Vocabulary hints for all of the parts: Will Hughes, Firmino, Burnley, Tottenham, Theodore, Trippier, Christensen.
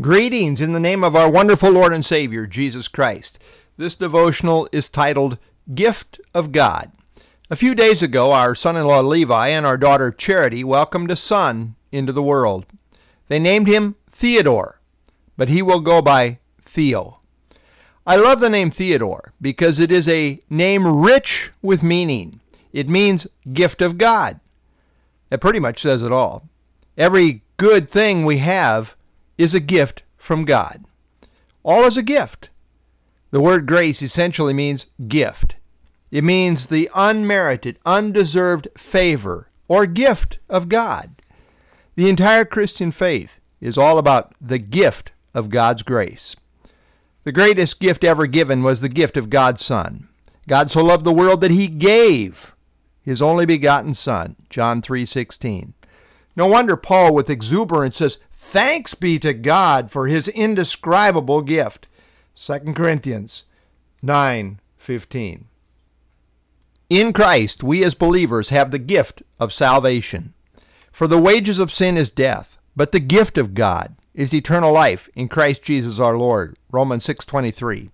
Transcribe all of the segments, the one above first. Greetings in the name of our wonderful Lord and Savior, Jesus Christ. This devotional is titled, Gift of God. A few days ago, our son-in-law Levi and our daughter Charity welcomed a son into the world. They named him Theodore, but he will go by Theo. I love the name Theodore because it is a name rich with meaning. It means gift of God. That pretty much says it all. Every good thing we have is a gift from God. All is a gift. The word grace essentially means gift. It means the unmerited, undeserved favor or gift of God. The entire Christian faith is all about the gift of God's grace. The greatest gift ever given was the gift of God's Son. God so loved the world that he gave his only begotten Son, John 3:16. No wonder Paul with exuberance says, "Thanks be to God for his indescribable gift." 2 Corinthians 9:15. In Christ, we as believers have the gift of salvation. For the wages of sin is death, but the gift of God is eternal life in Christ Jesus our Lord. Romans 6:23.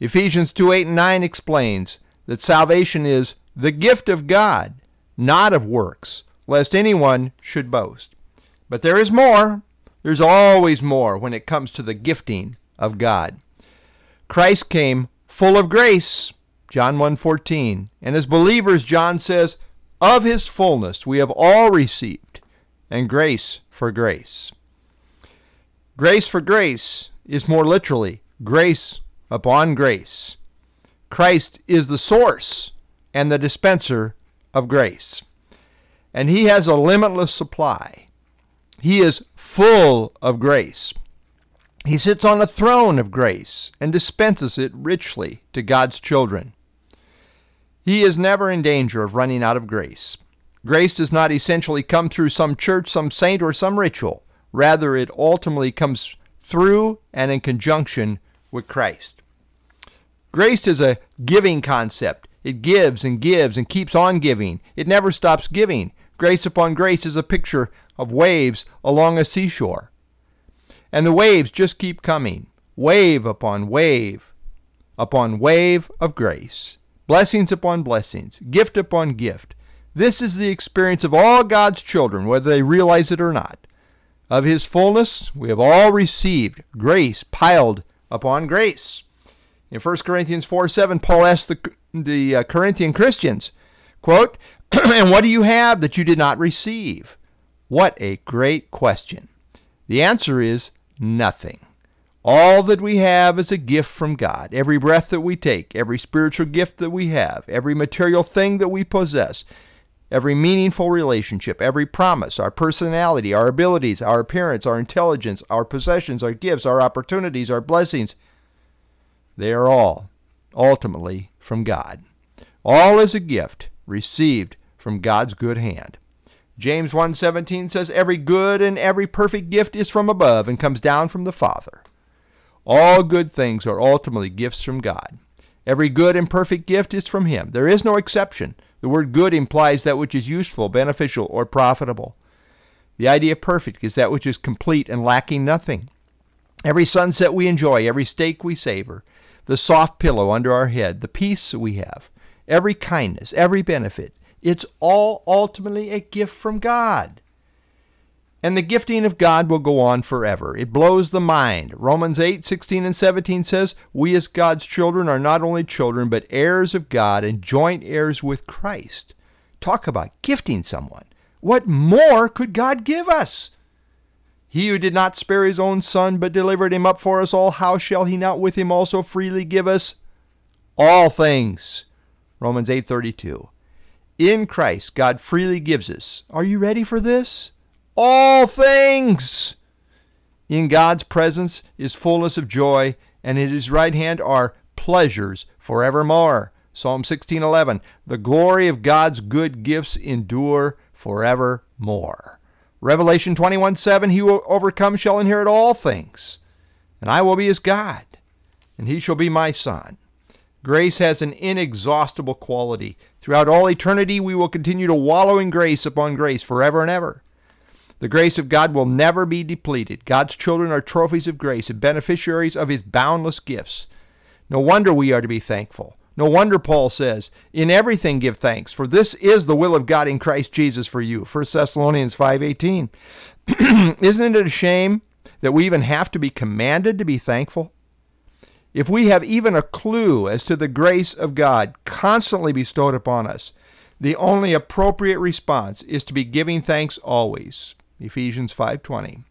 Ephesians 2:8 and 9 explains that salvation is the gift of God, not of works, lest anyone should boast. But there is more. There's always more when it comes to the gifting of God. Christ came full of grace, John 1:14. And as believers, John says, of his fullness we have all received, and grace for grace. Grace for grace is more literally grace upon grace. Christ is the source and the dispenser of grace. And he has a limitless supply. He is full of grace. He sits on a throne of grace and dispenses it richly to God's children. He is never in danger of running out of grace. Grace does not essentially come through some church, some saint, or some ritual. Rather, it ultimately comes through and in conjunction with Christ. Grace is a giving concept. It gives and gives and keeps on giving. It never stops giving. Grace upon grace is a picture of waves along a seashore. And the waves just keep coming, wave upon wave of grace, blessings upon blessings, gift upon gift. This is the experience of all God's children, whether they realize it or not. Of his fullness, we have all received grace piled upon grace. In 1 Corinthians 4:7, Paul asked the Corinthian Christians, quote, "And what do you have that you did not receive?" What a great question. The answer is nothing. All that we have is a gift from God. Every breath that we take, every spiritual gift that we have, every material thing that we possess, every meaningful relationship, every promise, our personality, our abilities, our appearance, our intelligence, our possessions, our gifts, our opportunities, our blessings, they are all ultimately from God. All is a gift received from God's good hand. James 1:17 says, "Every good and every perfect gift is from above and comes down from the Father." All good things are ultimately gifts from God. Every good and perfect gift is from him. There is no exception. The word good implies that which is useful, beneficial, or profitable. The idea of perfect is that which is complete and lacking nothing. Every sunset we enjoy, every steak we savor, the soft pillow under our head, the peace we have, every kindness, every benefit, it's all ultimately a gift from God. And the gifting of God will go on forever. It blows the mind. Romans 8:16 and 17 says, "We as God's children are not only children, but heirs of God and joint heirs with Christ." Talk about gifting someone. What more could God give us? "He who did not spare his own son, but delivered him up for us all, how shall he not with him also freely give us all things?" Romans 8:32. In Christ, God freely gives us, are you ready for this? All things. In God's presence is fullness of joy, and at his right hand are pleasures forevermore. Psalm 16:11, the glory of God's good gifts endure forevermore. Revelation 21:7, he who overcomes shall inherit all things, and I will be his God, and he shall be my son. Grace has an inexhaustible quality. Throughout all eternity, we will continue to wallow in grace upon grace forever and ever. The grace of God will never be depleted. God's children are trophies of grace and beneficiaries of his boundless gifts. No wonder we are to be thankful. No wonder Paul says, in everything give thanks, for this is the will of God in Christ Jesus for you. 1 Thessalonians 5:18. Isn't it a shame that we even have to be commanded to be thankful? If we have even a clue as to the grace of God constantly bestowed upon us, the only appropriate response is to be giving thanks always. Ephesians 5:20.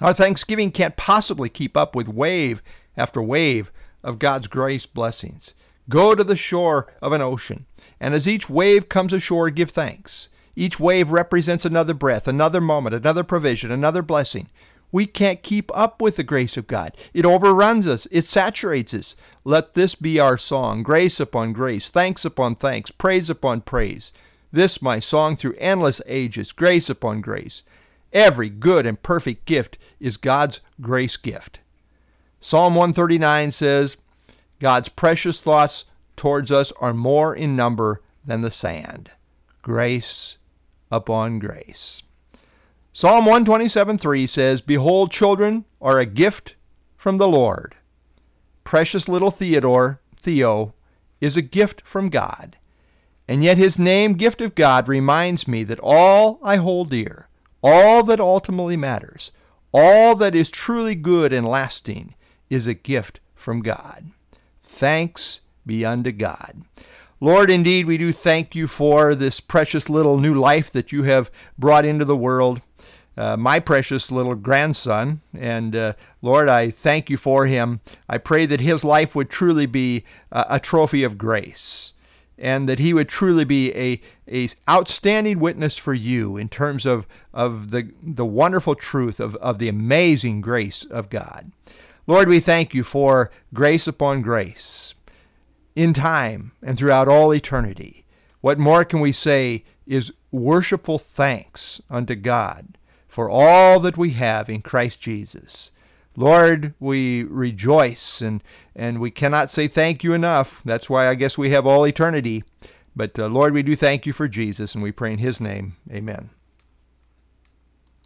Our thanksgiving can't possibly keep up with wave after wave of God's grace blessings. Go to the shore of an ocean, and as each wave comes ashore, give thanks. Each wave represents another breath, another moment, another provision, another blessing. We can't keep up with the grace of God. It overruns us. It saturates us. Let this be our song, grace upon grace, thanks upon thanks, praise upon praise. This my song through endless ages, grace upon grace. Every good and perfect gift is God's grace gift. Psalm 139 says, God's precious thoughts towards us are more in number than the sand. Grace upon grace. Psalm 127:3 says, behold, children are a gift from the Lord. Precious little Theodore, Theo, is a gift from God. And yet his name, Gift of God, reminds me that all I hold dear, all that ultimately matters, all that is truly good and lasting is a gift from God. Thanks be unto God. Lord, indeed, we do thank you for this precious little new life that you have brought into the world, my precious little grandson. And Lord, I thank you for him. I pray that his life would truly be a trophy of grace, and that he would truly be a outstanding witness for you in terms of the wonderful truth of the amazing grace of God. Lord, we thank you for grace upon grace in time and throughout all eternity. What more can we say is worshipful thanks unto God for all that we have in Christ Jesus. Lord, we rejoice and we cannot say thank you enough. That's why I guess we have all eternity. But Lord, we do thank you for Jesus, and we pray in his name. Amen.